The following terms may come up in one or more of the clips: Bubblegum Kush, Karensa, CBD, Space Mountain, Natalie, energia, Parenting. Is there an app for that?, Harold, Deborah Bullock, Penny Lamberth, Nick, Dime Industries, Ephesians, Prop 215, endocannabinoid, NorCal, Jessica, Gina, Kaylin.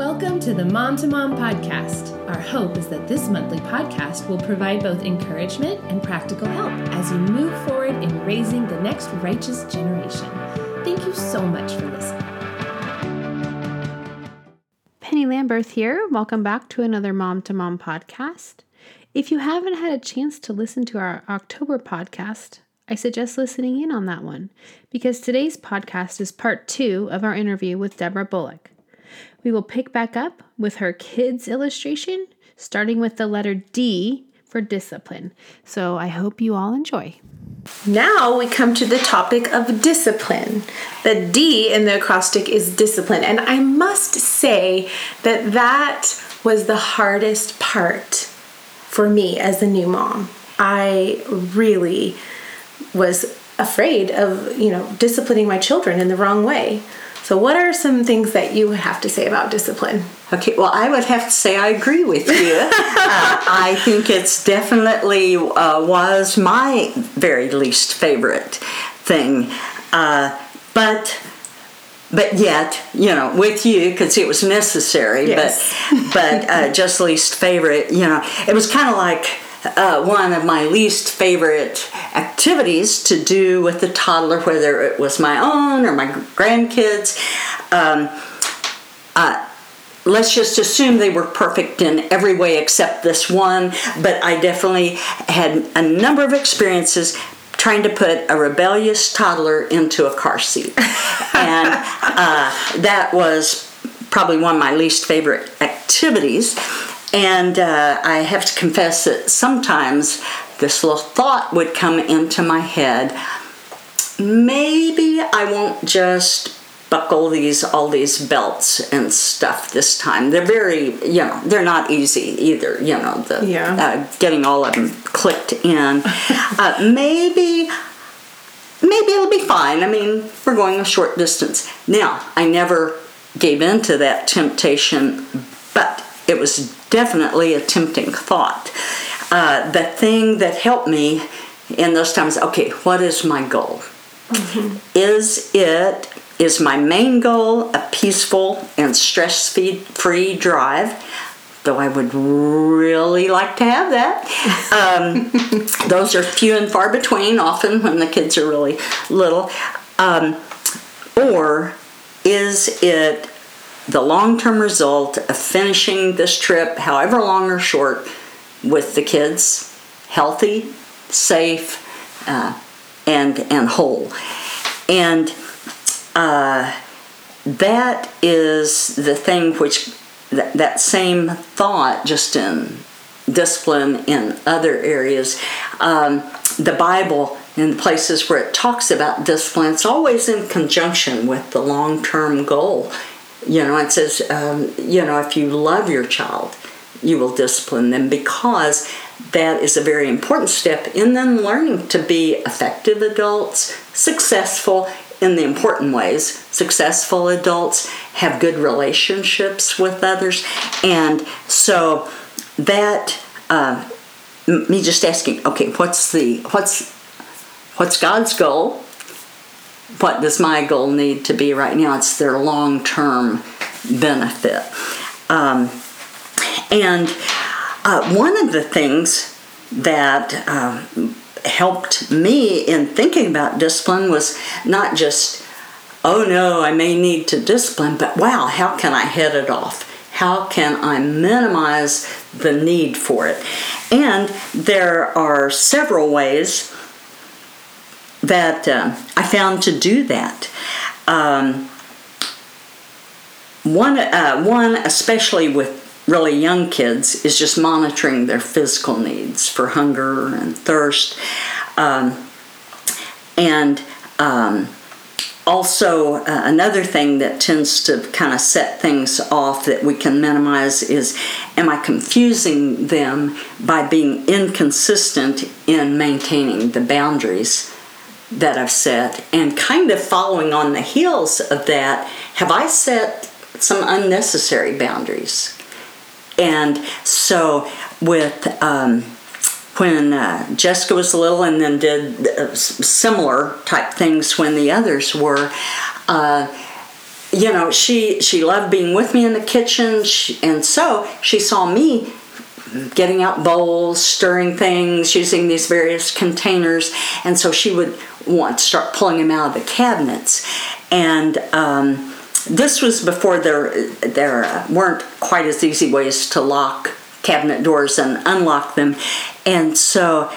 Welcome to the Mom to Mom podcast. Our hope is that this monthly podcast will provide both encouragement and practical help as you move forward in raising the next righteous generation. Thank you so much for listening. Penny Lamberth here. Welcome back to another Mom to Mom podcast. If you haven't had a chance to listen to our October podcast, I suggest listening in on that one because today's podcast is part 2 of our interview with Deborah Bullock. We will pick back up with her kids illustration, starting with the letter D for discipline. So I hope you all enjoy. Now we come to the topic of discipline. The D in the acrostic is discipline. And I must say that that was the hardest part for me as a new mom. I really was afraid of, disciplining my children in the wrong way. So what are some things that you would have to say about discipline? Okay, well, I would have to say I agree with you. I think it's definitely was my very least favorite thing. But yet, with you, because it was necessary, yes. but just least favorite, it was kind of like one of my least favorite activities to do with the toddler, whether it was my own or my grandkids. Let's just assume they were perfect in every way except this one, but I definitely had a number of experiences trying to put a rebellious toddler into a car seat. And that was probably one of my least favorite activities. And I have to confess that sometimes this little thought would come into my head, maybe I won't just buckle all these belts and stuff this time. They're very, they're not easy either, getting all of them clicked in. Maybe it'll be fine. I mean, we're going a short distance. Now, I never gave in to that temptation, but it was definitely a tempting thought. The thing that helped me in those times, okay, what is my goal? Mm-hmm. Is my main goal a peaceful and stress-free drive? Though I would really like to have that. Those are few and far between, often when the kids are really little. Or is it the long-term result of finishing this trip, however long or short, with the kids healthy, safe, and whole. And that is the thing which that same thought, just in discipline in other areas, the Bible in places where it talks about discipline, it's always in conjunction with the long-term goal. It says, if you love your child, you will discipline them, because that is a very important step in them learning to be effective adults, successful in the important ways. Successful adults have good relationships with others. And so that, me just asking, okay, what's God's goal? What does my goal need to be right now? It's their long-term benefit. One of the things that helped me in thinking about discipline was not just, oh no, I may need to discipline, but wow, how can I head it off? How can I minimize the need for it? And there are several ways that I found to do that. One especially with really young kids, is just monitoring their physical needs for hunger and thirst, also another thing that tends to kind of set things off that we can minimize is, am I confusing them by being inconsistent in maintaining the boundaries that I've set? And kind of following on the heels of that, have I set some unnecessary boundaries? And so with when Jessica was little and then did similar type things when the others were, you know, she loved being with me in the kitchen, and so she saw me getting out bowls, stirring things, using these various containers, and so she would want to start pulling them out of the cabinets. And this was before there weren't quite as easy ways to lock cabinet doors and unlock them, and so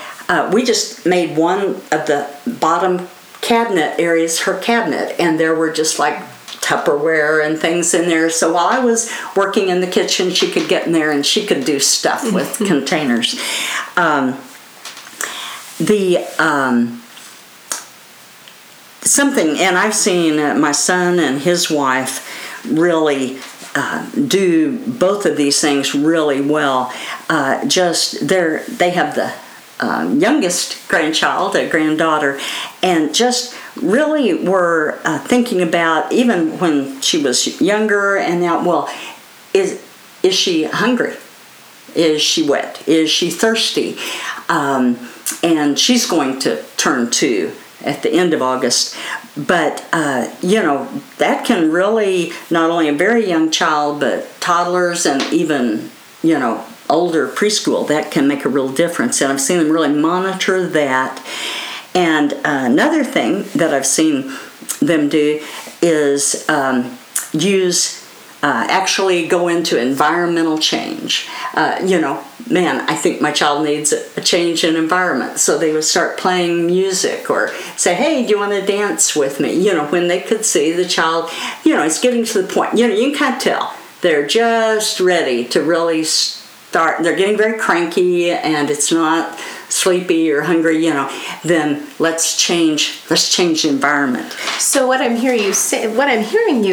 we just made one of the bottom cabinet areas her cabinet, and there were just like Tupperware and things in there. So while I was working in the kitchen, she could get in there and she could do stuff with containers. Something, and I've seen my son and his wife really do both of these things really well. They have the youngest grandchild, a granddaughter, and just really were thinking about, even when she was younger and now, well, is she hungry? Is she wet? Is she thirsty? And she's going to turn 2 at the end of August. But, you know, that can really, not only a very young child, but toddlers and even, you know, older preschool, that can make a real difference. And I've seen them really monitor that. And another thing that I've seen them do is actually go into environmental change. You know, man, I think my child needs a change in environment. So they would start playing music or say, hey, do you want to dance with me? You know, when they could see the child, you know, it's getting to the point, you know, you can kind of tell they're just ready to really start. They're getting very cranky and it's not sleepy or hungry, you know, then let's change the environment. So what I'm hearing you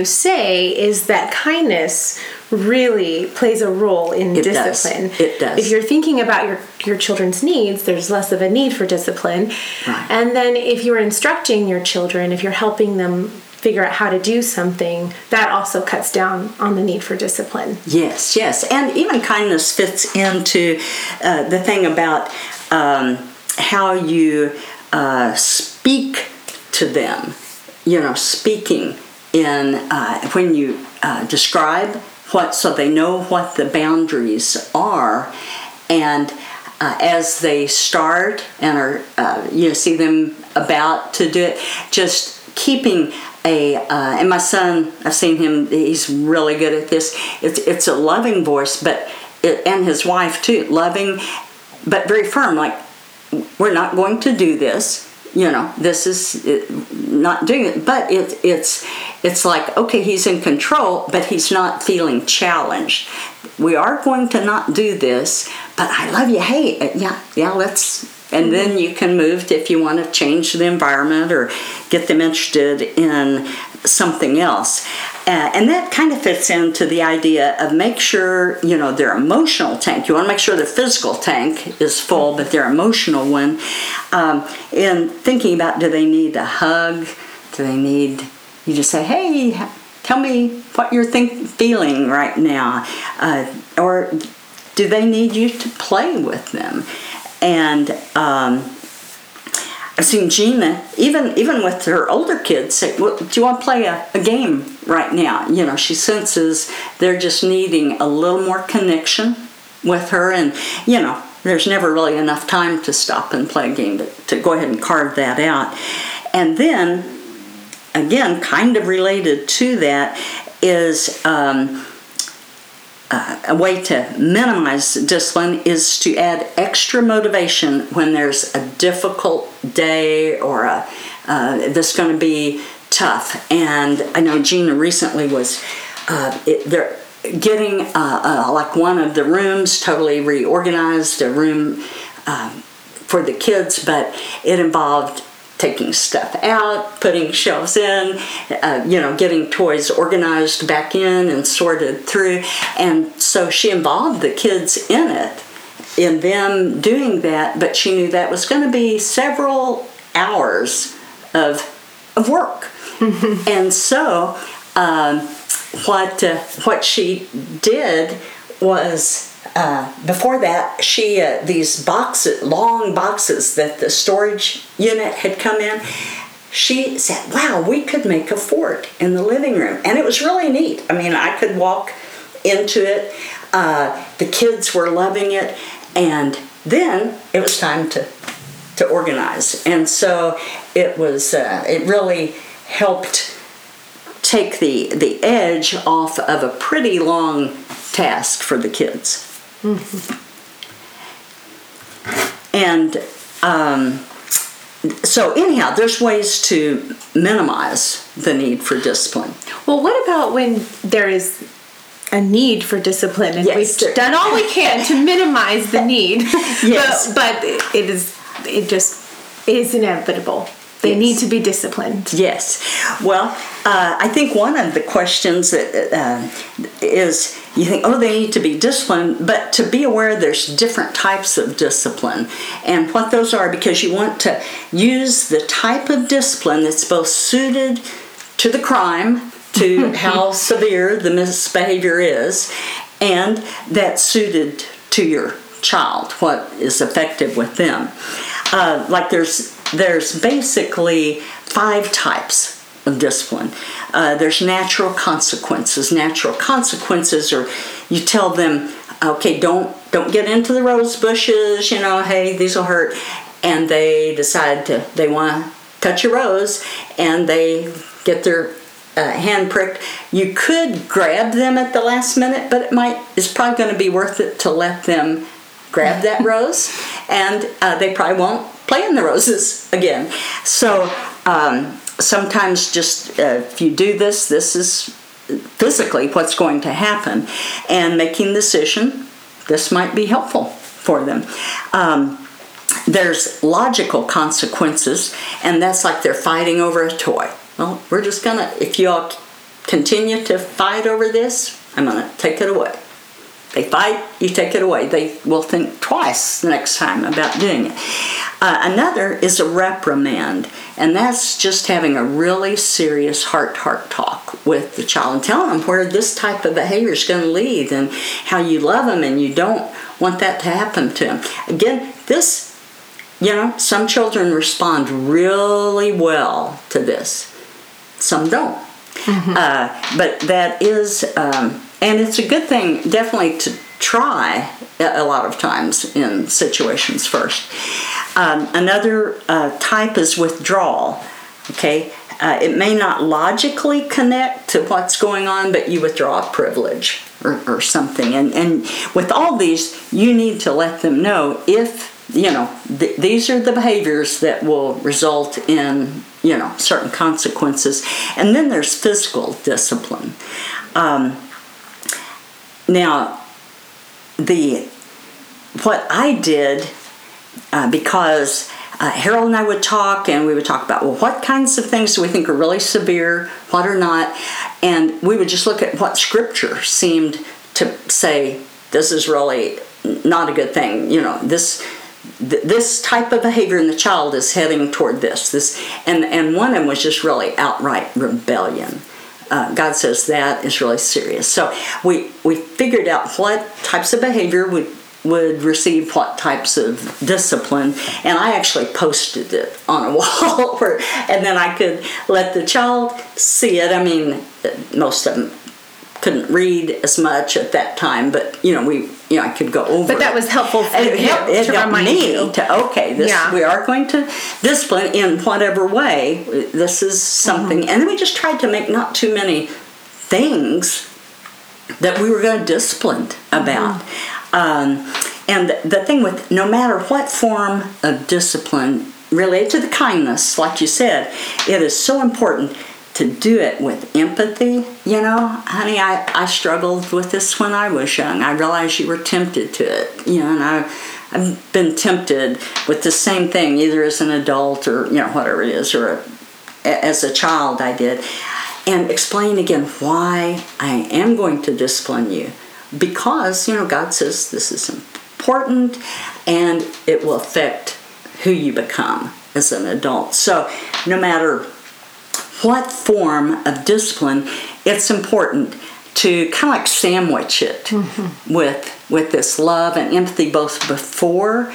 say is that kindness really plays a role in discipline. It does. If you're thinking about your children's needs, there's less of a need for discipline. Right. And then if you're instructing your children, if you're helping them figure out how to do something, that also cuts down on the need for discipline. Yes, yes. And even kindness fits into the thing about how you speak to them, you know, speaking in when you describe what, so they know what the boundaries are. And as they start and are, you see them about to do it, just keeping and my son, I've seen him, he's really good at this. It's a loving voice, and his wife too, loving, but very firm, like, we're not going to do this. You know, this is not doing it, but it's like, okay, he's in control, but he's not feeling challenged. We are going to not do this, but I love you. Hey, yeah, let's. And then you can move if you want to change the environment or get them interested in something else. And that kind of fits into the idea of make sure, you know, their emotional tank. You want to make sure their physical tank is full, but their emotional one. And thinking about, do they need a hug? Do they need, you just say, hey, tell me what you're feeling right now. Or do they need you to play with them? And I've seen Gina, even with her older kids, say, well, do you want to play a game right now? You know, she senses they're just needing a little more connection with her. And, you know, there's never really enough time to stop and play a game, but to go ahead and carve that out. And then, again, kind of related to that is a way to minimize discipline is to add extra motivation when there's a difficult day or that's going to be tough. And I know Gina recently was they're getting like one of the rooms totally reorganized, a room for the kids, but it involved taking stuff out, putting shelves in, you know, getting toys organized back in and sorted through. And so she involved the kids in it, in them doing that, but she knew that was going to be several hours of work. Mm-hmm. And so what she did was, before that, she these boxes, long boxes that the storage unit had come in, she said, wow, we could make a fort in the living room. And it was really neat. I mean, I could walk into it. The kids were loving it. And then it was time to organize. And so it was, it really helped take the edge off of a pretty long task for the kids. Mm-hmm. And so anyhow, there's ways to minimize the need for discipline. Well, what about when there is a need for discipline and we've done all we can to minimize the need, but it is inevitable. They need to be disciplined. Yes. Well, I think one of the questions that is, you think, oh, they need to be disciplined, but to be aware there's different types of discipline and what those are, because you want to use the type of discipline that's both suited to the crime, to how severe the misbehavior is, and that's suited to your child, what is effective with them. Like there's basically 5 types of discipline. There's natural consequences. Natural consequences are, you tell them, okay, don't get into the rose bushes, you know, hey, these will hurt, and they decide they want to touch a rose, and they get their hand pricked. You could grab them at the last minute, but it's probably going to be worth it to let them grab that rose, and they probably won't play in the roses again. So sometimes just if you do this, this is physically what's going to happen, and making the decision, this might be helpful for them. There's logical consequences, and that's like they're fighting over a toy. Well, we're just going to, if you all continue to fight over this, I'm going to take it away. They fight, you take it away. They will think twice the next time about doing it. Another is a reprimand, and that's just having a really serious heart-to-heart talk with the child and telling them where this type of behavior is going to lead and how you love them and you don't want that to happen to them. Again, this, you know, some children respond really well to this. Some don't. Mm-hmm. But that is... and it's a good thing, definitely, to try a lot of times in situations first. Another type is withdrawal. Okay, it may not logically connect to what's going on, but you withdraw privilege or something. And with all these, you need to let them know if, you know, these are the behaviors that will result in, you know, certain consequences. And then there's physical discipline. Now, what I did, because Harold and I would talk, and we would talk about, well, what kinds of things do we think are really severe, what are not, and we would just look at what Scripture seemed to say, this is really not a good thing, you know, this type of behavior in the child is heading toward this, and one of them was just really outright rebellion. God says that is really serious. So we figured out what types of behavior would receive what types of discipline, and I actually posted it on a wall, and then I could let the child see it. I mean, most of them couldn't read as much at that time, but you know, I could go over. But that was helpful for it helped me to we are going to discipline in whatever way. This is something, and then we just tried to make not too many things that we were going to discipline about. And the thing with no matter what form of discipline related to the kindness, like you said, it is so important to do it with empathy. You know, honey, I struggled with this when I was young. I realized you were tempted to it. You know, and I've been tempted with the same thing, either as an adult or, you know, whatever it is, or as a child I did. And explain again why I am going to discipline you. Because, you know, God says this is important and it will affect who you become as an adult. So no matter what form of discipline, it's important to kind of like sandwich it with this love and empathy, both before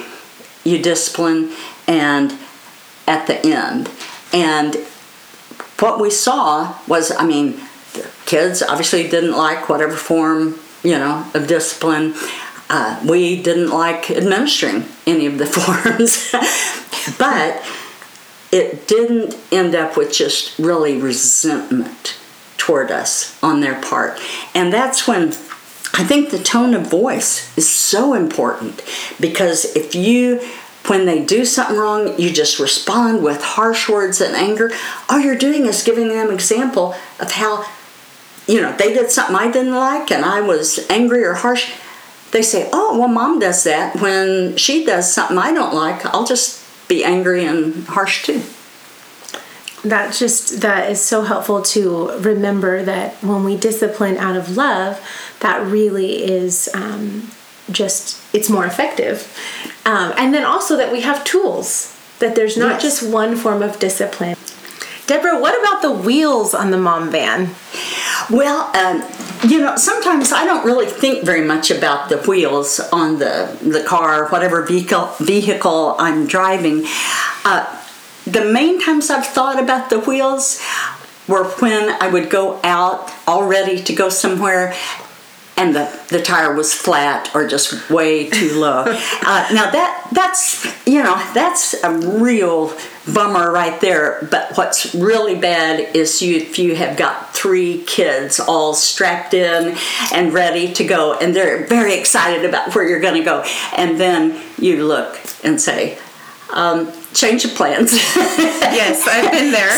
you discipline and at the end. And what we saw was, I mean, the kids obviously didn't like whatever form, you know, of discipline. We didn't like administering any of the forms. But it didn't end up with just really resentment toward us on their part. And that's when I think the tone of voice is so important, because if you, when they do something wrong, you just respond with harsh words and anger, all you're doing is giving them an example of how, you know, they did something I didn't like and I was angry or harsh. They say, oh, well, Mom does that. When she does something I don't like, I'll just be angry and harsh too. That is so helpful to remember that when we discipline out of love, that really is it's more effective. And then also that we have tools, that there's not just one form of discipline. Deborah, what about the wheels on the mom van? Well, you know, sometimes I don't really think very much about the wheels on the car, whatever vehicle I'm driving. The main times I've thought about the wheels were when I would go out all ready to go somewhere and the tire was flat or just way too low. Now that's a real bummer right there. But what's really bad is if you have got three kids all strapped in and ready to go, and they're very excited about where you're going to go. And then you look and say, change of plans. Yes, I've been there.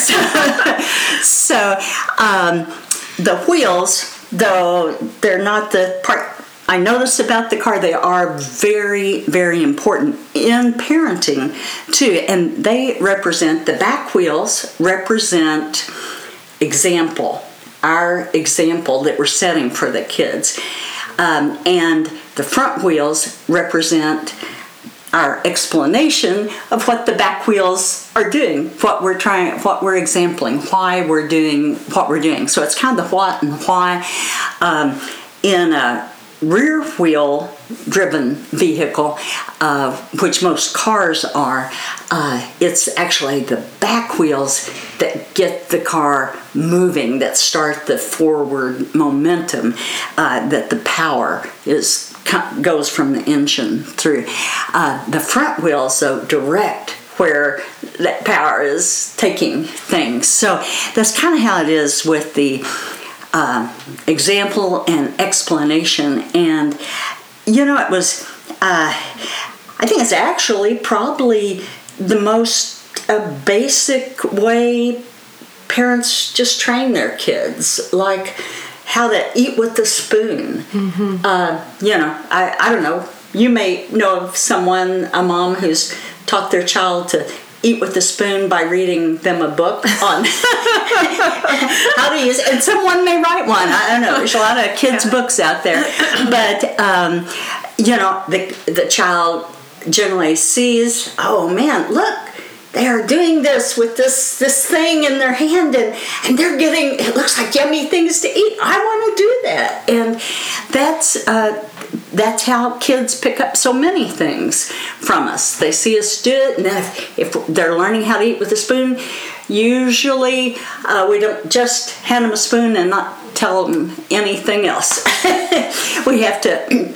The wheels, though they're not the part I noticed about the car, they are very, very important in parenting too. And they represent, the back wheels represent example, our example that we're setting for the kids. And the front wheels represent our explanation of what the back wheels are doing, what we're exempling, why we're doing what we're doing. So it's kind of the what and why. In a rear wheel driven vehicle, which most cars are, it's actually the back wheels that get the car moving, that start the forward momentum, that the power goes from the engine through. The front wheels, though, direct where that power is taking things. So that's kind of how it is with the example and explanation. And, you know, it was, I think it's actually probably the most basic way parents just train their kids, like how to eat with the spoon. Mm-hmm. You know, I don't know. You may know of someone, a mom, who's taught their child to eat with the spoon by reading them a book on how to use it. And someone may write one. I don't know. There's a lot of kids' books out there. But, you know, the child generally sees, oh, man, look, they are doing this with this thing in their hand, and they're getting, it looks like yummy things to eat. I want to do that. And that's how kids pick up so many things from us. They see us do it, and if they're learning how to eat with a spoon, usually we don't just hand them a spoon and not tell them anything else. We have to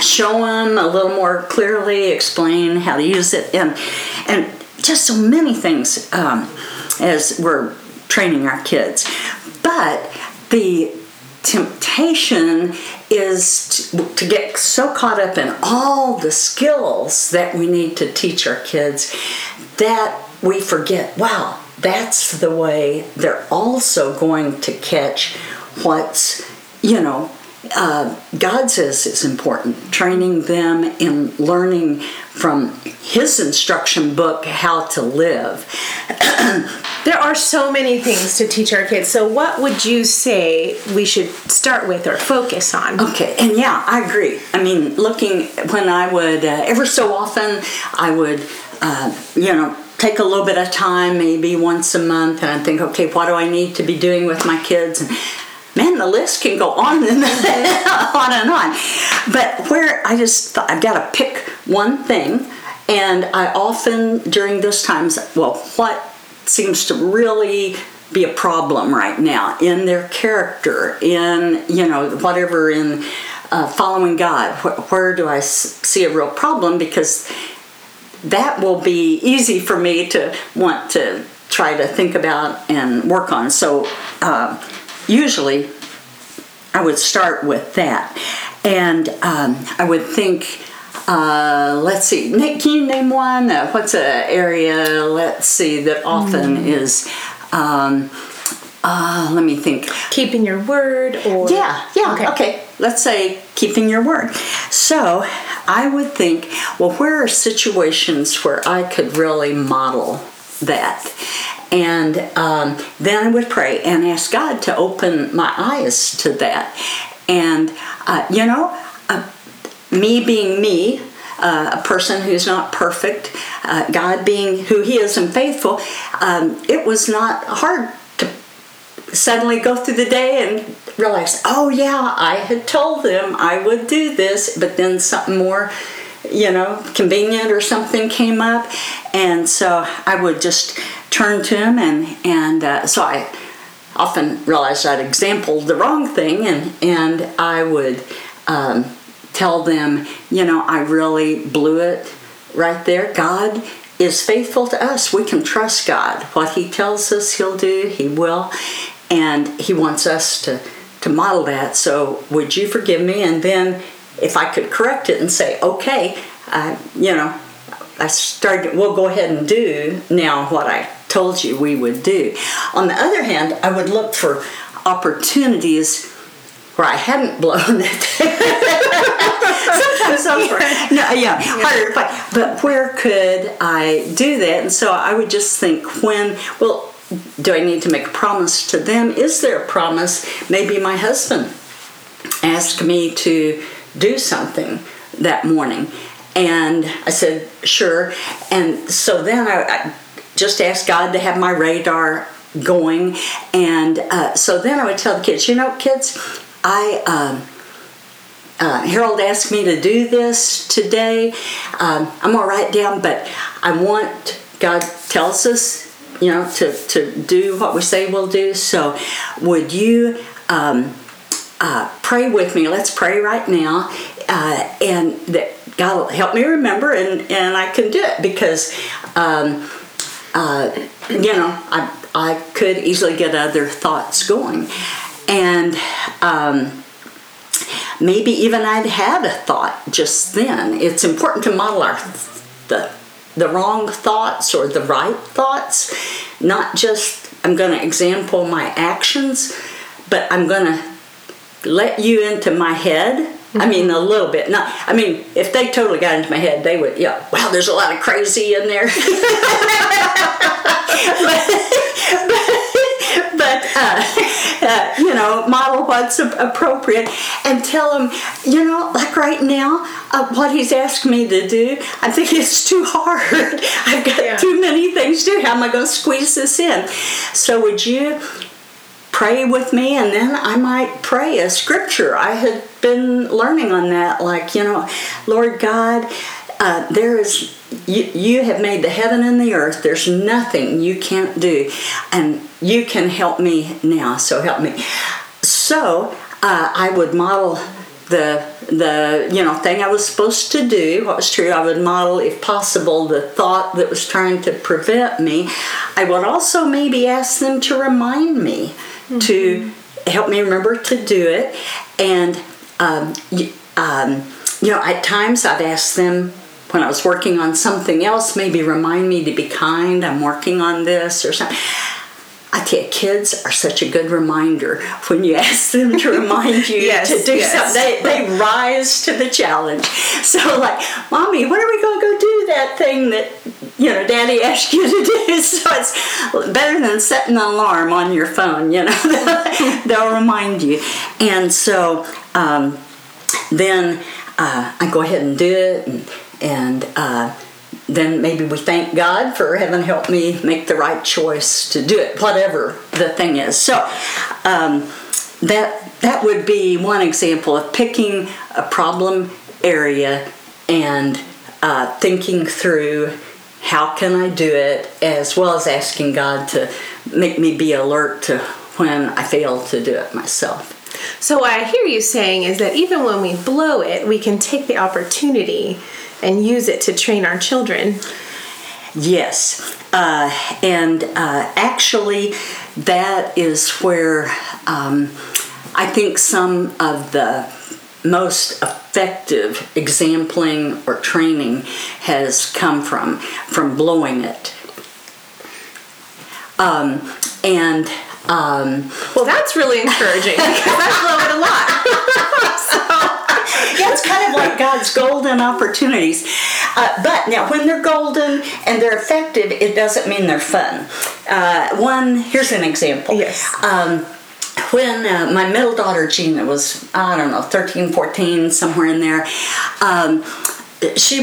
show them a little more clearly, explain how to use it, and just so many things as we're training our kids. But the temptation is to get so caught up in all the skills that we need to teach our kids that we forget, wow, that's the way they're also going to catch what's, you know, God says it's important, training them in learning from His instruction book how to live. There are so many things to teach our kids. So what would you say we should start with or focus on? Okay, and yeah, I agree. I mean, when I would, ever so often, I would, take a little bit of time, maybe once a month, and I think, okay, what do I need to be doing with my kids? And man, the list can go on and on and on. But where I just thought, I've got to pick one thing, and I often during those times, well, what seems to really be a problem right now in their character, in, you know, whatever, in following God. Where do I see a real problem? Because that will be easy for me to want to try to think about and work on. So usually I would start with that. And I would think, let's see, Nick, can you name one? What's an area, let's see, that often is... let me think. Keeping your word, or... Yeah, okay. Let's say keeping your word. So I would think, well, where are situations where I could really model that? And then I would pray and ask God to open my eyes to that. And, me being me, a person who's not perfect, God being who He is and faithful, it was not hard to suddenly go through the day and realize, oh yeah, I had told them I would do this, but then something more, convenient or something came up, and so I would just turn to Him, and so I often realized I'd exampled the wrong thing, and I would... tell them, I really blew it right there. God is faithful to us. We can trust God. What He tells us He'll do, He will. And He wants us to model that. So would you forgive me? And then if I could correct it and say, okay, we'll go ahead and do now what I told you we would do. On the other hand, I would look for opportunities where I hadn't blown it. Sometimes I'm harder. But where could I do that? And so I would just think, do I need to make a promise to them? Is there a promise? Maybe my husband asked me to do something that morning. And I said, sure. And so then I just asked God to have my radar going. And so then I would tell the kids, kids, Harold asked me to do this today. I'm going to write down, but I want, God tells us, to do what we say we'll do. So would you pray with me? Let's pray right now. And that God will help me remember, and I can do it, because, I could easily get other thoughts going. And maybe even I'd had a thought just then. It's important to model our the wrong thoughts or the right thoughts, not just I'm going to example my actions, but I'm going to let you into my head. I mean, a little bit. If they totally got into my head, they would, wow, there's a lot of crazy in there. But model what's appropriate, and tell them, like right now, what He's asked me to do, I think it's too hard. I've got too many things to do. How am I going to squeeze this in? So would you pray with me? And then I might pray a scripture. I had been learning on that, Lord God, there is... You have made the heaven and the earth. There's nothing you can't do, and you can help me now, so help me. So I would model the thing I was supposed to do, what was true. I would model, if possible, the thought that was trying to prevent me. I would also maybe ask them to remind me to help me remember to do it. And, at times I've asked them, when I was working on something else, maybe remind me to be kind. I'm working on this or something. I tell you, kids are such a good reminder. When you ask them to remind you to do something, they rise to the challenge. So, Mommy, when are we going to go do that thing that, Daddy asked you to do? So it's better than setting an alarm on your phone, They'll remind you. And so then I go ahead and do it, and then maybe we thank God for having helped me make the right choice to do it, whatever the thing is. So that would be one example of picking a problem area and thinking through how can I do it, as well as asking God to make me be alert to when I fail to do it myself. So what I hear you saying is that even when we blow it, we can take the opportunity and use it to train our children. Yes. Actually, that is where I think some of the most effective exempling or training has come from blowing it. Well, that's really encouraging because I blow it a lot. So, yeah, it's kind of like God's golden opportunities. But now, when they're golden and they're effective, it doesn't mean they're fun. Here's an example. Yes. When my middle daughter, Gina, was, 13, 14, somewhere in there, she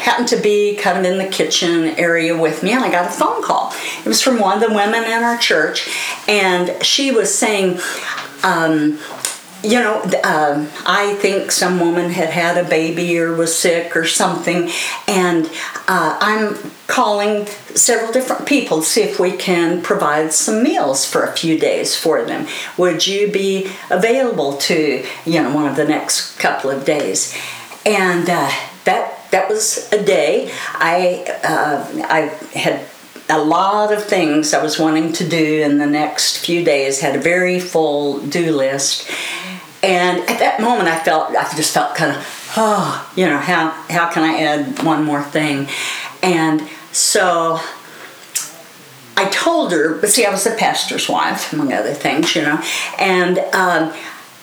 happened to be kind of in the kitchen area with me, and I got a phone call. It was from one of the women in our church, and she was saying, I think some woman had a baby or was sick or something, and I'm calling several different people to see if we can provide some meals for a few days for them. Would you be available to, one of the next couple of days? And that was a day. I had a lot of things I was wanting to do in the next few days, had a very full do list. And at that moment, I just felt kind of, how can I add one more thing? And so I told her, but see, I was the pastor's wife, among other things, And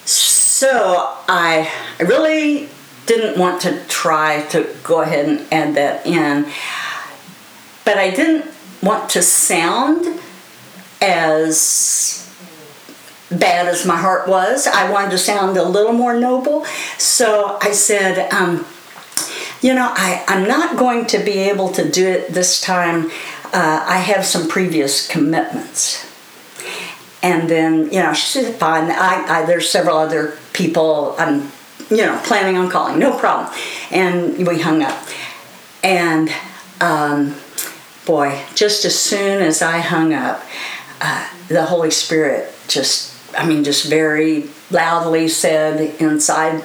so I really didn't want to try to go ahead and add that in. But I didn't want to sound as bad as my heart was. I wanted to sound a little more noble. So I said, I'm not going to be able to do it this time. I have some previous commitments. And then, she said, fine. There's several other people I'm, planning on calling. No problem. And we hung up. And, boy, just as soon as I hung up, the Holy Spirit just very loudly said inside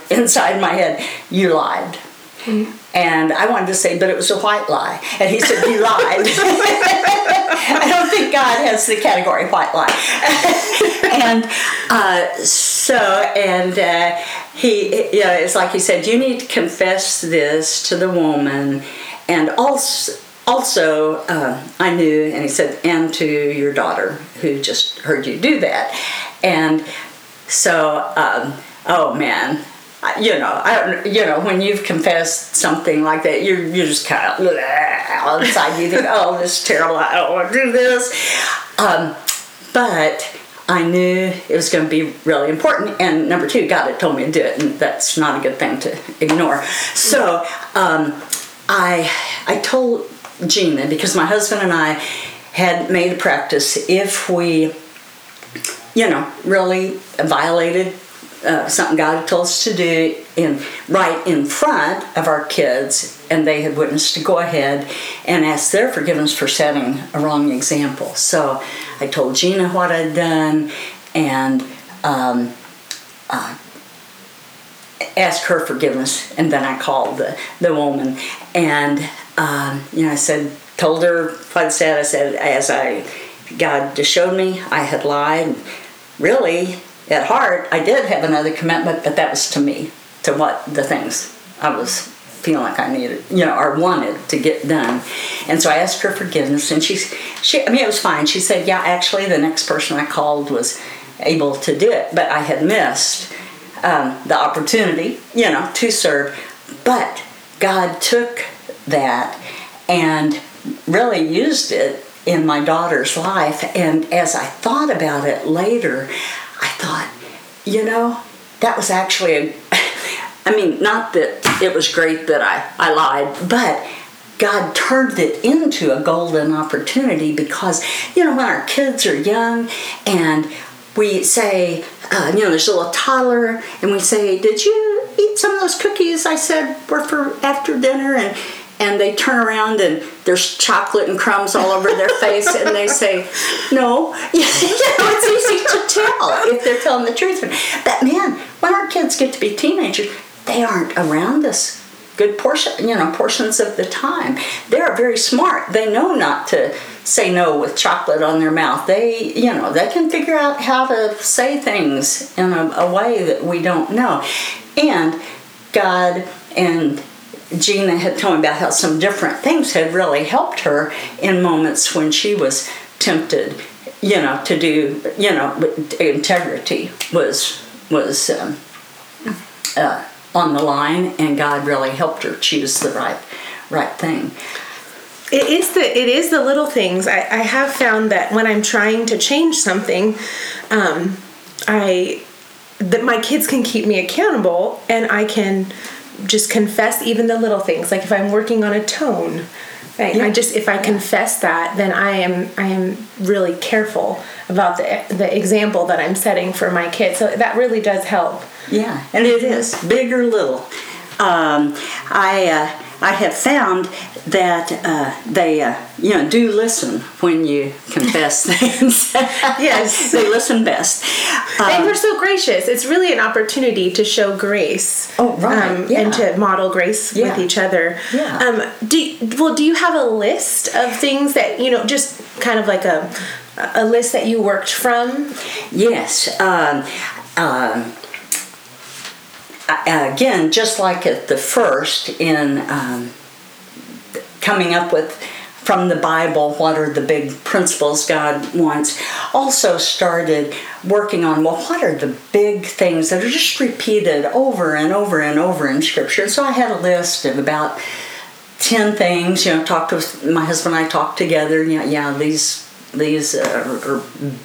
my head, you lied. Mm-hmm. And I wanted to say, but it was a white lie. And he said, you lied. I don't think God has the category white lie. and it's like he said, you need to confess this to the woman. And also, I knew, and he said, and to your daughter who just heard you do that. And so, when you've confessed something like that, you're just kind of inside. You think, oh, this is terrible. I don't want to do this. But I knew it was going to be really important. And number two, God had told me to do it, and that's not a good thing to ignore. So I told Gina, because my husband and I had made a practice, if we, really violated something God had told us to do right in front of our kids, and they had witnessed, to go ahead and ask their forgiveness for setting a wrong example. So I told Gina what I'd done and asked her forgiveness, and then I called the woman, and I told her what I said. I said, God just showed me I had lied. Really, at heart, I did have another commitment, but that was to me, to what the things I was feeling like I needed, or wanted to get done. And so I asked her forgiveness, and it was fine. She said, yeah, actually, the next person I called was able to do it, but I had missed the opportunity, to serve. But God took that and really used it in my daughter's life. And as I thought about it later, I thought, that was actually not that it was great that I lied, but God turned it into a golden opportunity because, when our kids are young and we say, there's a little toddler, and we say, did you eat some of those cookies I said were for after dinner? And and they turn around and there's chocolate and crumbs all over their face, and they say, no. You know, it's easy to tell if they're telling the truth. But man, when our kids get to be teenagers, they aren't around us good portions of the time. They're very smart. They know not to say no with chocolate on their mouth. They, you know, they can figure out how to say things in a way that we don't know. And God and Gina had told me about how some different things had really helped her in moments when she was tempted, you know, to do, you know, integrity was on the line, and God really helped her choose the right thing. It is the little things. I have found that when I'm trying to change something, that my kids can keep me accountable, and I can just confess even the little things. Like if I'm working on a tone, right? Yeah. If I confess that, then I am really careful about the example that I'm setting for my kids. So that really does help. Yeah, and it is big or little. I have found that they do listen when you confess things. Yes, they listen best. They were so gracious. It's really an opportunity to show grace. Oh, right. And to model grace with each other. Yeah. Do you have a list of things that just kind of like a list that you worked from? Yes. Again, just like at the first, in coming up with from the Bible what are the big principles God wants, also started working on, what are the big things that are just repeated over and over and over in Scripture. So I had a list of about 10 things, talked with my husband and I talked together, these are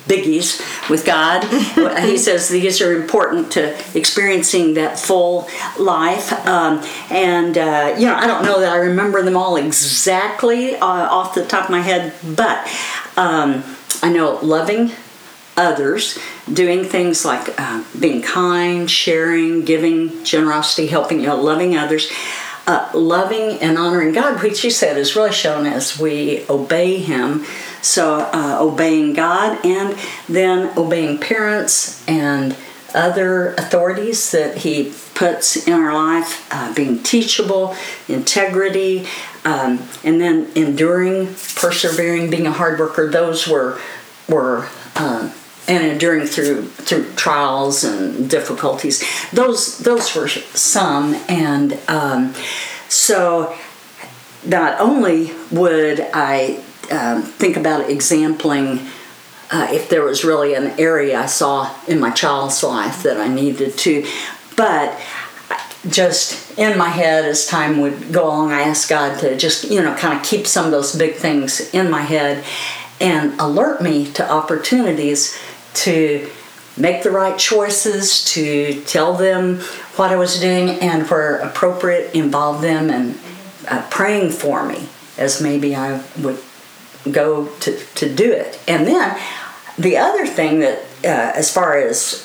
biggies with God. He says these are important to experiencing that full life. I don't know that I remember them all exactly off the top of my head, but I know loving others, doing things like being kind, sharing, giving, generosity, helping, loving others. Loving and honoring God, which you said is really shown as we obey Him. So obeying God, and then obeying parents and other authorities that He puts in our life, being teachable, integrity, and then enduring, persevering, being a hard worker. Those were and enduring through trials and difficulties. Those were some, and so not only would I think about exempling if there was really an area I saw in my child's life that I needed to, but just in my head as time would go along, I asked God to just kind of keep some of those big things in my head and alert me to opportunities to make the right choices, to tell them what I was doing, and where appropriate, involve them in praying for me as maybe I would go to do it. And then the other thing that, as far as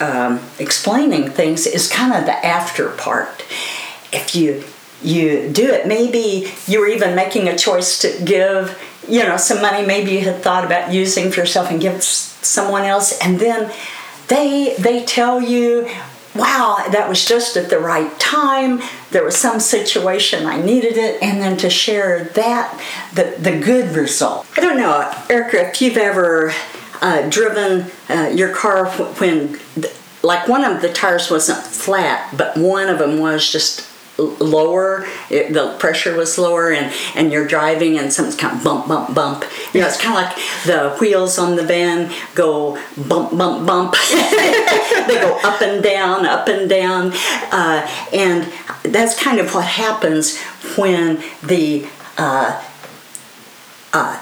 explaining things, is kind of the after part. If you do it, maybe you were even making a choice to give some money maybe you had thought about using for yourself and give someone else, and then they tell you, wow, that was just at the right time, there was some situation I needed it, and then to share that, the good result. I don't know, Erica, if you've ever driven your car when, like, one of the tires wasn't flat, but one of them was just lower, the pressure was lower, and you're driving and something's kind of bump, bump, bump. It's kind of like the wheels on the van go bump, bump, bump. They go up and down, up and down. And that's kind of what happens when the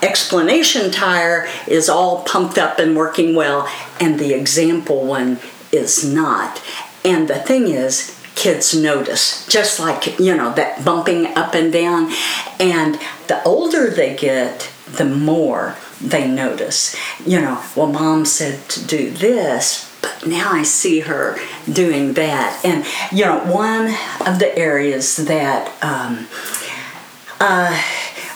explanation tire is all pumped up and working well, and the example one is not. And the thing is, kids notice, just like, that bumping up and down. And the older they get, the more they notice. Well, Mom said to do this, but now I see her doing that. And, one of the areas that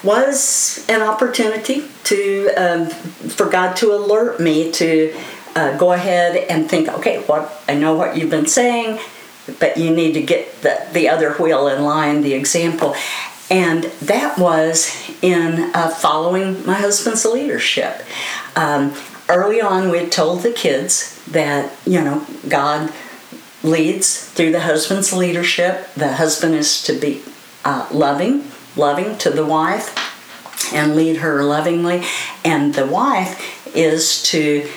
was an opportunity to for God to alert me to go ahead and think, okay, what I know what you've been saying, but you need to get the other wheel in line, the example. And that was in following my husband's leadership. Early on, we told the kids that, you know, God leads through the husband's leadership. The husband is to be loving to the wife and lead her lovingly. And the wife is to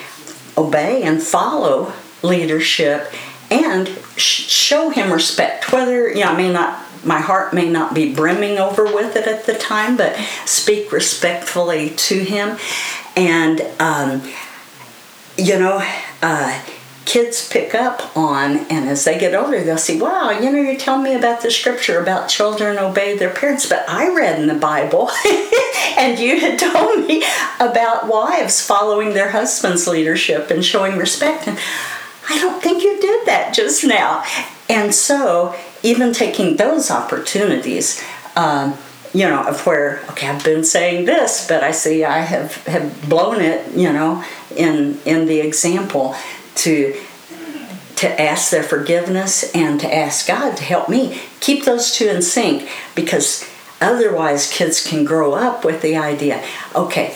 obey and follow leadership and show him respect. Whether, you know, I may not, my heart may not be brimming over with it at the time, but speak respectfully to him. And, kids pick up on, and as they get older, they'll say, wow, you know, you're telling me about the scripture about children obey their parents, but I read in the Bible, and you had told me about wives following their husband's leadership and showing respect, and I don't think you did that just now. And so, even taking those opportunities, of where, okay, I've been saying this, but I see I have blown it, in the example, to ask their forgiveness and to ask God to help me keep those two in sync, because otherwise kids can grow up with the idea, okay,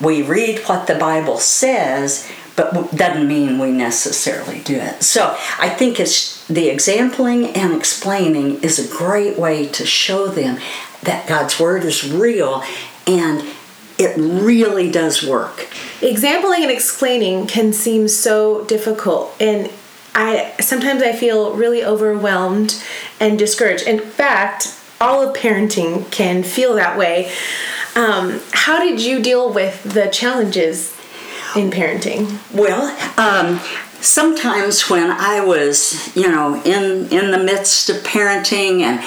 we read what the Bible says, but doesn't mean we necessarily do it. So I think it's the exempling and explaining is a great way to show them that God's Word is real and it really does work. Exempling and explaining can seem so difficult, and I sometimes feel really overwhelmed and discouraged. In fact, all of parenting can feel that way. How did you deal with the challenges in parenting? Well, sometimes when I was, in the midst of parenting, and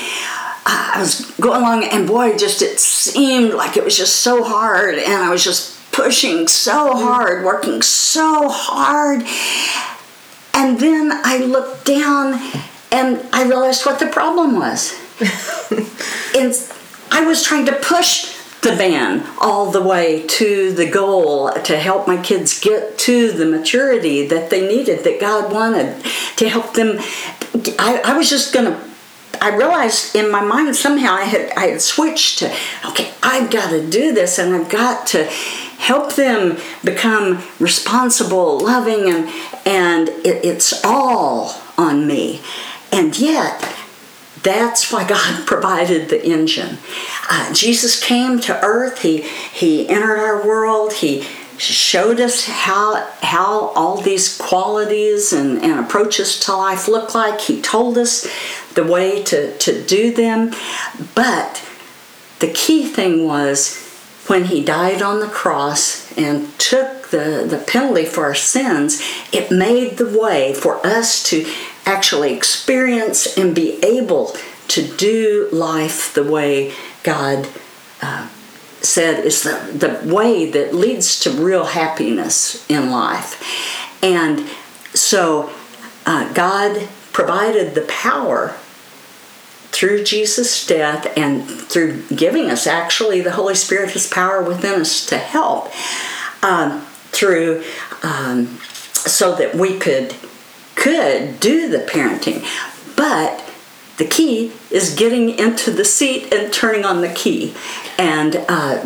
I was going along, and boy, just it seemed like it was just so hard, and I was just pushing so hard, working so hard, and then I looked down, and I realized what the problem was. And I was trying to push the van all the way to the goal to help my kids get to the maturity that they needed, that God wanted to help them. I realized in my mind somehow I had switched to, okay, I've got to do this, and I've got to help them become responsible, loving, and it's all on me. And yet, that's why God provided the engine. Jesus came to earth. He entered our world. He showed us how all these qualities and approaches to life look like. He told us the way to do them. But the key thing was when he died on the cross and took the penalty for our sins, it made the way for us to actually experience and be able to do life the way God said is the way that leads to real happiness in life. And so God provided the power through Jesus' death and through giving us, actually, the Holy Spirit, his power within us to help so that we could do the parenting. But the key is getting into the seat and turning on the key and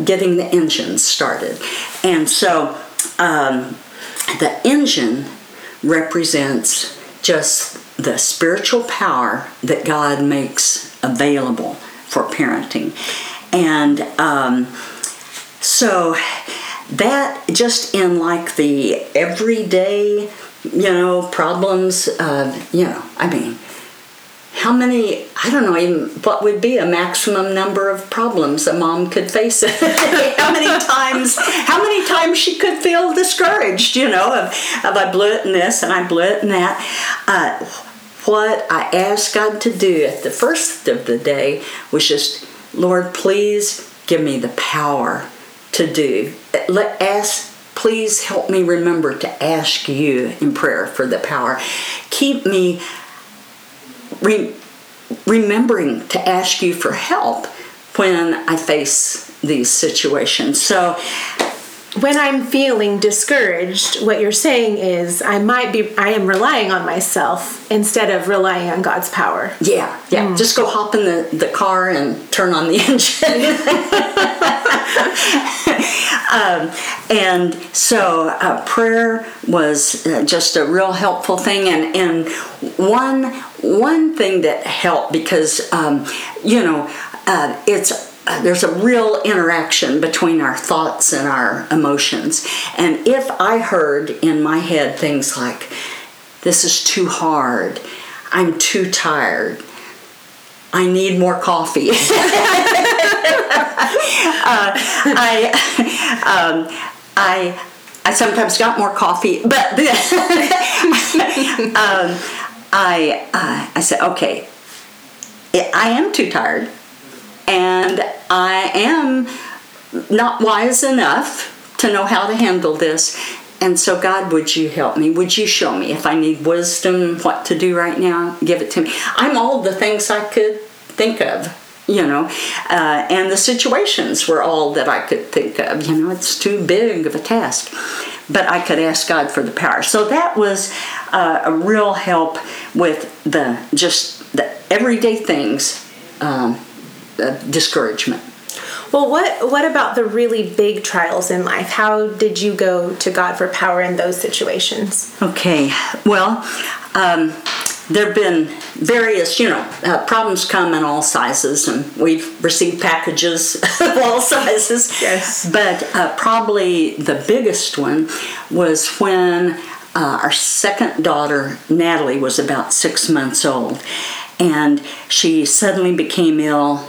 getting the engine started. And so the engine represents just the spiritual power that God makes available for parenting. And so that just in like the everyday problems, how many, I don't know even what would be a maximum number of problems a mom could face a day. How many times she could feel discouraged, of I blew it in this and I blew it in that. What I asked God to do at the first of the day was just, Lord, please give me the power to do. Please help me remember to ask you in prayer for the power. Keep me remembering to ask you for help when I face these situations. So when I'm feeling discouraged, what you're saying is I am relying on myself instead of relying on God's power. Yeah, yeah. Mm. Just go hop in the car and turn on the engine. And so prayer was just a real helpful thing. And one thing that helped, because, there's a real interaction between our thoughts and our emotions. And if I heard in my head things like, this is too hard, I'm too tired, I need more coffee, I sometimes got more coffee, but I said, okay, I am too tired. And I am not wise enough to know how to handle this. And so, God, would you help me? Would you show me if I need wisdom, what to do right now? Give it to me. I'm all the things I could think of, and the situations were all that I could think of. It's too big of a task. But I could ask God for the power. So that was a real help with the everyday things. Discouragement. Well, what about the really big trials in life? How did you go to God for power in those situations? Okay, well, there have been various, problems come in all sizes, and we've received packages of all sizes. Yes. But probably the biggest one was when our second daughter, Natalie, was about 6 months old, and she suddenly became ill,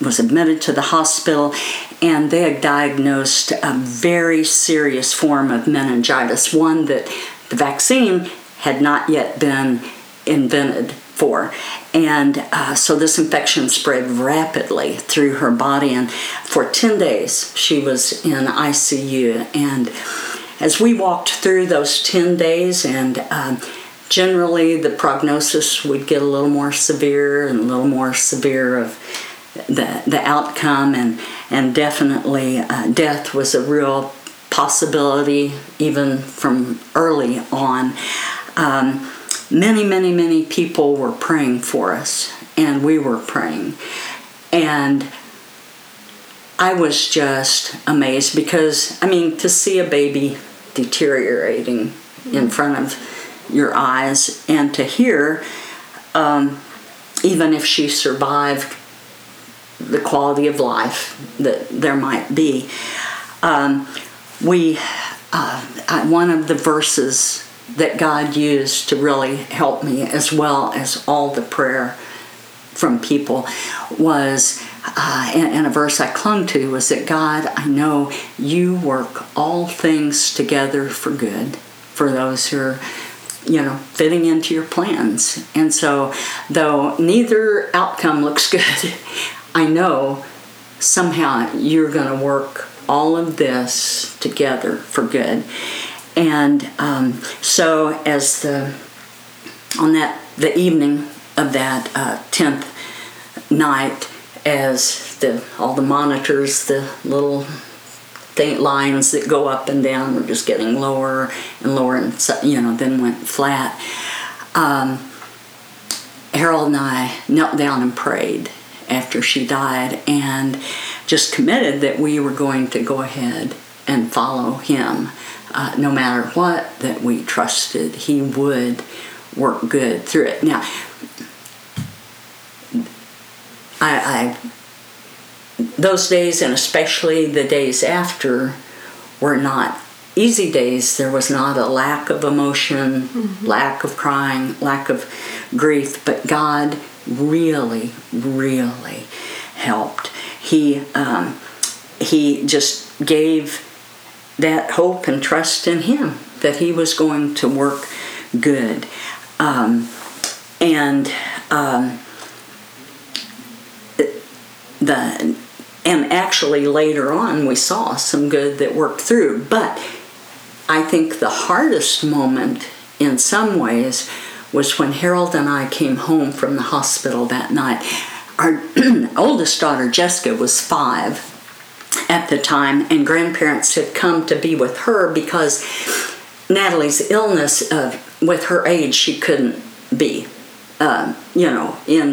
was admitted to the hospital, and they had diagnosed a very serious form of meningitis, one that the vaccine had not yet been invented for. And so this infection spread rapidly through her body, and for 10 days she was in ICU. And as we walked through those 10 days, and generally the prognosis would get a little more severe and a little more severe of the outcome, and definitely death was a real possibility even from early on. Many people were praying for us, and we were praying, and I was just amazed, because to see a baby deteriorating in front of your eyes, and to hear even if she survived, the quality of life that there might be. One of the verses that God used to really help me, as well as all the prayer from people, was, and a verse I clung to, was that, God, I know you work all things together for good for those who are fitting into your plans. And so, though neither outcome looks good, I know somehow you're going to work all of this together for good. And so as the evening of that 10th night, as all the monitors, the little faint lines that go up and down were just getting lower and lower, and then went flat, Harold and I knelt down and prayed after she died, and just committed that we were going to go ahead and follow him no matter what, that we trusted he would work good through it. Now, I those days, and especially the days after, were not easy days. There was not a lack of emotion, mm-hmm. lack of crying, lack of grief, but God really helped. He just gave that hope and trust in him that he was going to work good. And actually later on we saw some good that worked through. But I think the hardest moment in some ways was when Harold and I came home from the hospital that night. Our oldest daughter, Jessica, was 5 at the time, and grandparents had come to be with her because Natalie's illness, with her age, she couldn't be, in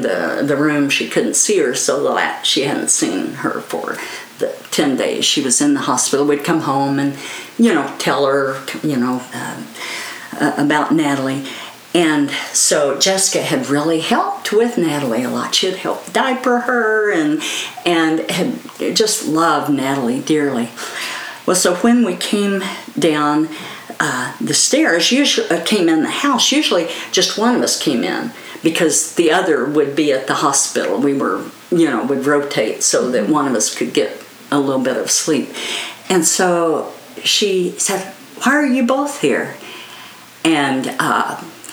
the room. She couldn't see her, so that she hadn't seen her for the 10 days she was in the hospital. We'd come home and, tell her, about Natalie. And so Jessica had really helped with Natalie a lot. She had helped diaper her and had just loved Natalie dearly. Well, so when we came down the stairs, came in the house, usually just one of us came in because the other would be at the hospital. We were, would rotate so that one of us could get a little bit of sleep. And so she said, "Why are you both here?" And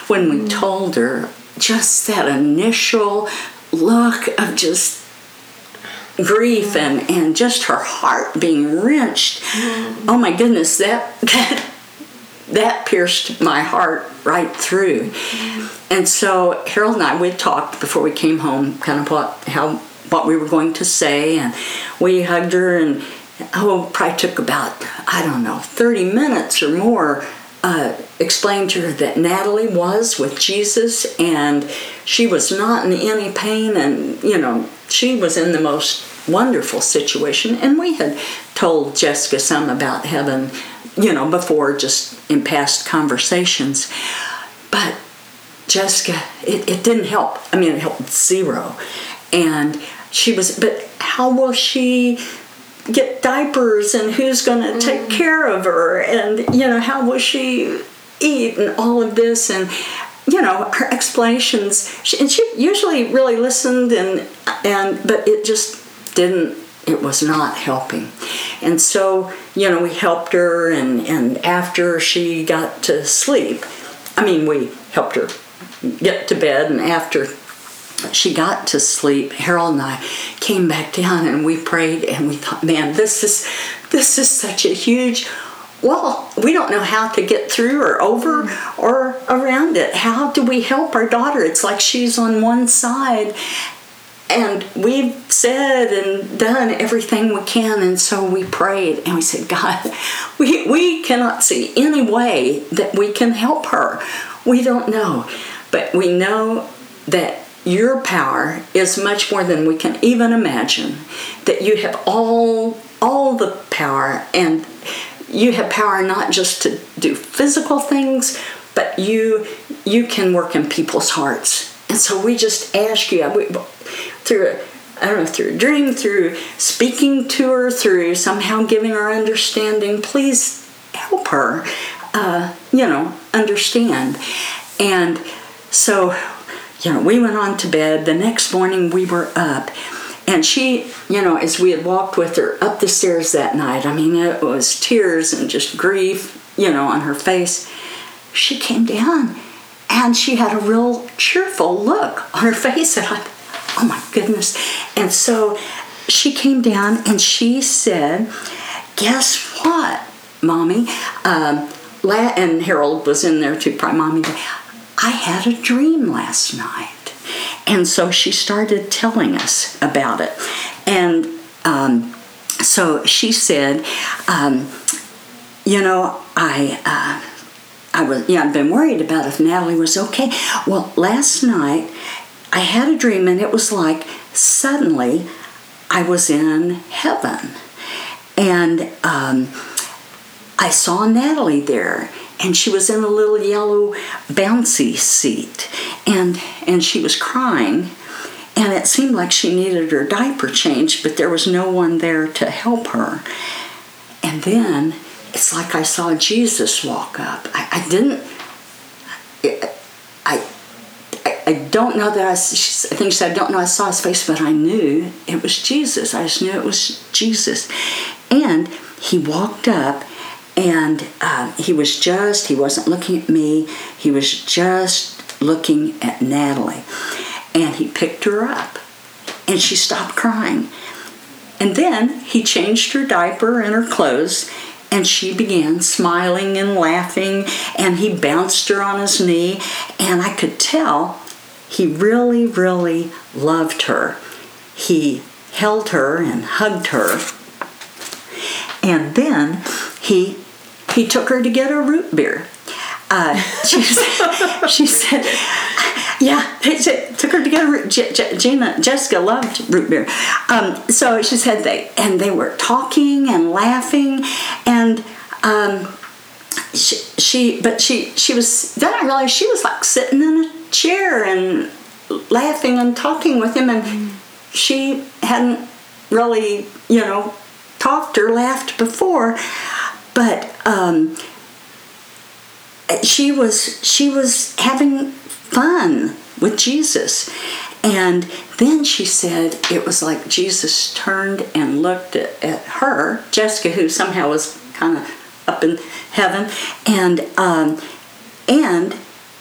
when we told her, just that initial look of just grief and just her heart being wrenched. Oh my goodness, that pierced my heart right through. And so Harold and I, we talked before we came home, kind of what we were going to say, and we hugged her, and probably took about 30 minutes or more. Explained to her that Natalie was with Jesus and she was not in any pain, and she was in the most wonderful situation. And we had told Jessica some about heaven, before, just in past conversations. But Jessica, it didn't help. I mean, it helped zero. And she was, but how will she get diapers, and who's going to take care of her, and how will she eat, and all of this, and her explanations, she usually really listened, and but it just didn't, it was not helping. And so we helped her, and after she got to sleep, we helped her get to bed, and after she got to sleep, Harold and I came back down and we prayed, and we thought, man, this is such a huge wall. We don't know how to get through or over or around it. How do we help our daughter? It's like she's on one side, and we've said and done everything we can. And so we prayed and we said, God, we cannot see any way that we can help her. We don't know, but we know that your power is much more than we can even imagine, that you have all the power, and you have power not just to do physical things, but you can work in people's hearts. And so we just ask you, through a dream, through speaking to her, through somehow giving her understanding, please help her, understand. And so we went on to bed. The next morning we were up, and she, as we had walked with her up the stairs that night, it was tears and just grief, on her face. She came down, and she had a real cheerful look on her face, and I thought, oh my goodness. And so she came down, and she said, "Guess what, Mommy?" And Harold was in there too, probably. "Mommy, I had a dream last night." And so she started telling us about it. And so she said, I'd been worried about if Natalie was okay. Well, last night I had a dream, and it was like suddenly I was in heaven, and I saw Natalie there. And she was in a little yellow bouncy seat, and she was crying, and it seemed like she needed her diaper changed, but there was no one there to help her. And then it's like I saw Jesus walk up. I think she said, I don't know I saw his face, but I knew it was Jesus. I just knew it was Jesus. And he walked up, and he wasn't looking at me. He was just looking at Natalie. And he picked her up, and she stopped crying. And then he changed her diaper and her clothes, and she began smiling and laughing, and he bounced her on his knee. And I could tell he really, really loved her. He held her and hugged her. And then he took her to get a root beer. She said, yeah, they took her to get a root. Jessica loved root beer. So she said they were talking and laughing, and she was, then I realized she was like sitting in a chair and laughing and talking with him, and she hadn't really, talked or laughed before, but she was having fun with Jesus. And then she said it was like Jesus turned and looked at her, Jessica, who somehow was kind of up in heaven, and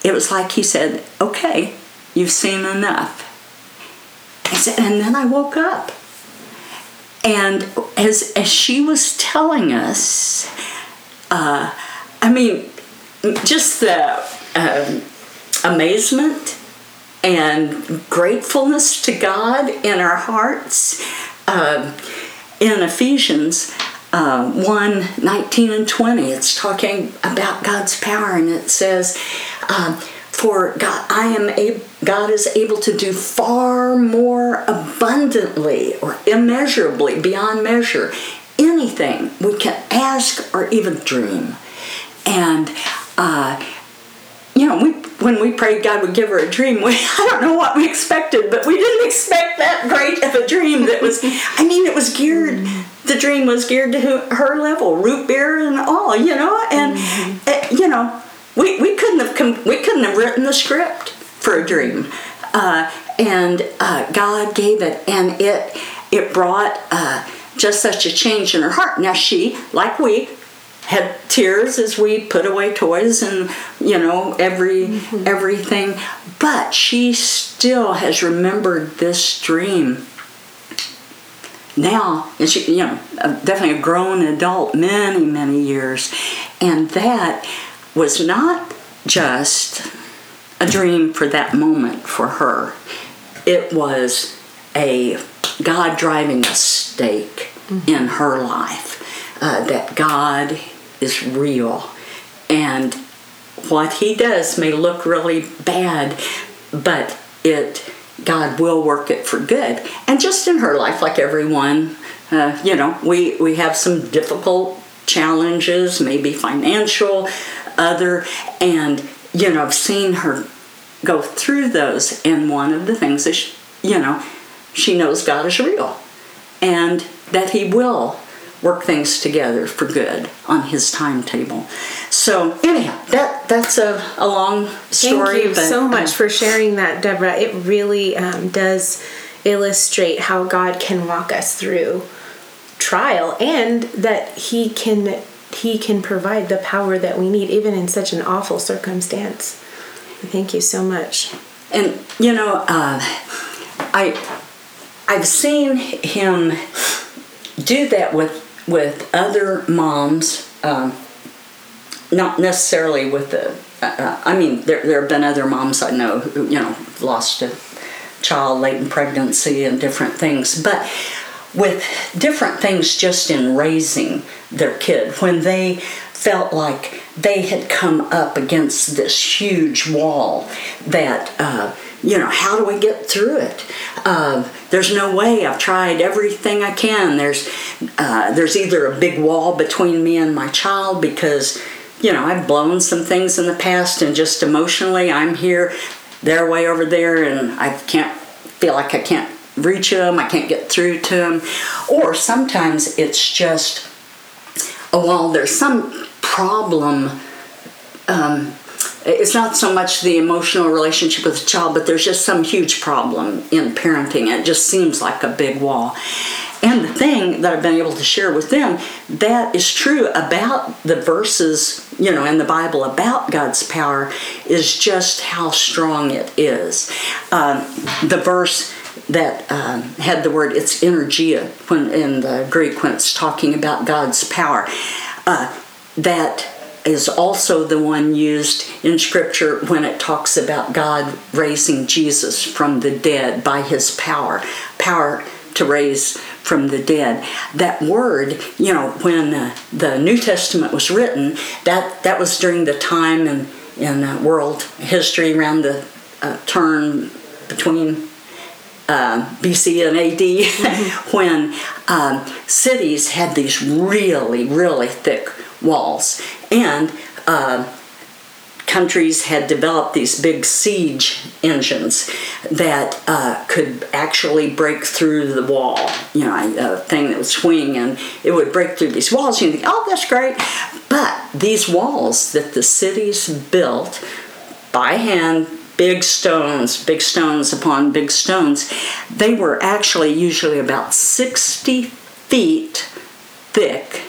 it was like he said, "Okay, you've seen enough." I said, and then I woke up. And as she was telling us, just the amazement and gratefulness to God in our hearts. In Ephesians 1:19-20, it's talking about God's power, and it says, "For God, God is able to do far more abundantly or immeasurably beyond measure anything we can ask or even dream." And when we prayed God would give her a dream, I don't know what we expected, but we didn't expect that great of a dream. That was, it was geared. The dream was geared to her level, root beer and all, And we couldn't have written the script for a dream, and God gave it, and it brought just such a change in her heart. Now she, like we, had tears as we put away toys and everything, but she still has remembered this dream now, and she definitely a grown adult, many years, and that was not just a dream for that moment for her. It was a God driving a stake in her life, that God is real, and what He does may look really bad, but God will work it for good. And just in her life, like everyone, we have some difficult challenges, maybe financial, other, and I've seen her go through those. And one of the things is, she knows God is real, and that He will work things together for good on His timetable. So anyhow, that's a long story. Thank you so much for sharing that, Deborah. It really does illustrate how God can walk us through trial, and that He can provide the power that we need, even in such an awful circumstance. Thank you so much. And I've seen Him do that with other moms, not necessarily with the. There have been other moms I know who lost a child late in pregnancy and different things, but with different things just in raising their kid, when they felt like they had come up against this huge wall that, how do we get through it? There's no way. I've tried everything I can. There's either a big wall between me and my child because, I've blown some things in the past, and just emotionally I'm here, they're way over there, and I can't reach them, I can't get through to them. Or sometimes it's just, there's some problem. It's not so much the emotional relationship with the child, but there's just some huge problem in parenting. It just seems like a big wall. And the thing that I've been able to share with them, that is true about the verses, in the Bible about God's power, is just how strong it is. The verse that had the word, it's energia, in the Greek, when it's talking about God's power, that is also the one used in Scripture when it talks about God raising Jesus from the dead by His power to raise from the dead. That word, you know, when the New Testament was written, that was during the time in world history around the turn between BC and AD, mm-hmm. when cities had these really, really thick walls, and countries had developed these big siege engines that could actually break through the wall, you know, a thing that would swing and it would break through these walls. You think, oh, that's great. But these walls that the cities built by hand, big stones upon big stones, they were actually usually about 60 feet thick.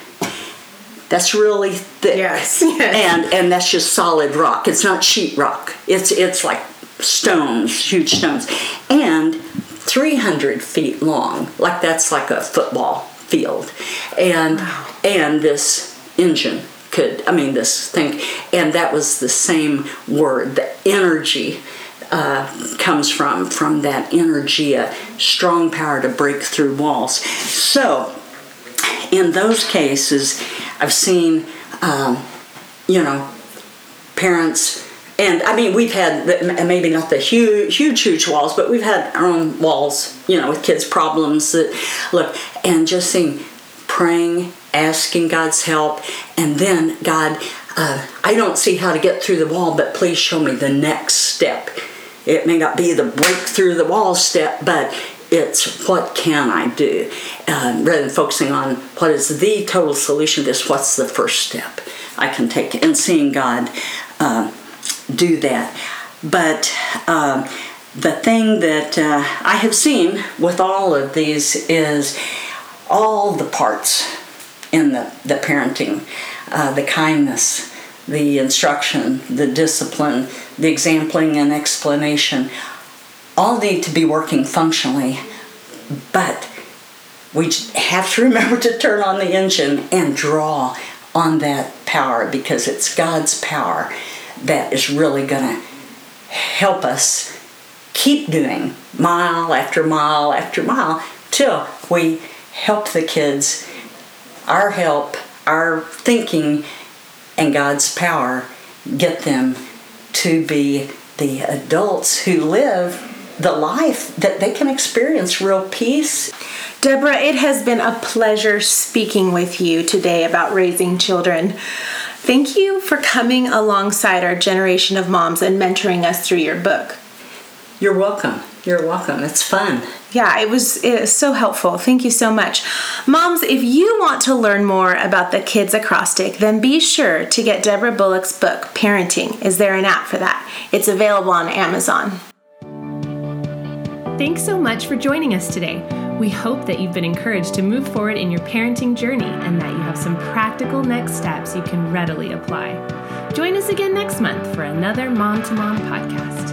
That's really thick. Yes. And that's just solid rock. It's not sheet rock. It's like stones, huge stones. And 300 feet long. Like that's like a football field. And wow. And this engine could, I mean this thing, and that was the same word. The energy comes from that energy, a strong power to break through walls. So in those cases, I've seen, you know, parents, and I mean, we've had, maybe not the huge walls, but we've had our own walls, you know, with kids' problems that, look, and just seeing, praying, asking God's help, and then, God, I don't see how to get through the wall, but please show me the next step. It may not be the break through the wall step, but it's what can I do? Rather than focusing on what is the total solution to this, what's the first step I can take? And seeing God do that. But the thing that I have seen with all of these is all the parts in the parenting, the kindness, the instruction, the discipline, the exempling and explanation, all need to be working functionally, but we have to remember to turn on the engine and draw on that power, because it's God's power that is really going to help us keep doing mile after mile after mile till we help the kids, our help, our thinking, and God's power get them to be the adults who live the life that they can experience real peace. Deborah, it has been a pleasure speaking with you today about raising children. Thank you for coming alongside our generation of moms and mentoring us through your book. You're welcome. You're welcome. It's fun. Yeah, it was so helpful. Thank you so much. Moms, if you want to learn more about the kids acrostic, then be sure to get Deborah Bullock's book, Parenting. Is There an App for That? It's available on Amazon. Thanks so much for joining us today. We hope that you've been encouraged to move forward in your parenting journey and that you have some practical next steps you can readily apply. Join us again next month for another Mom to Mom podcast.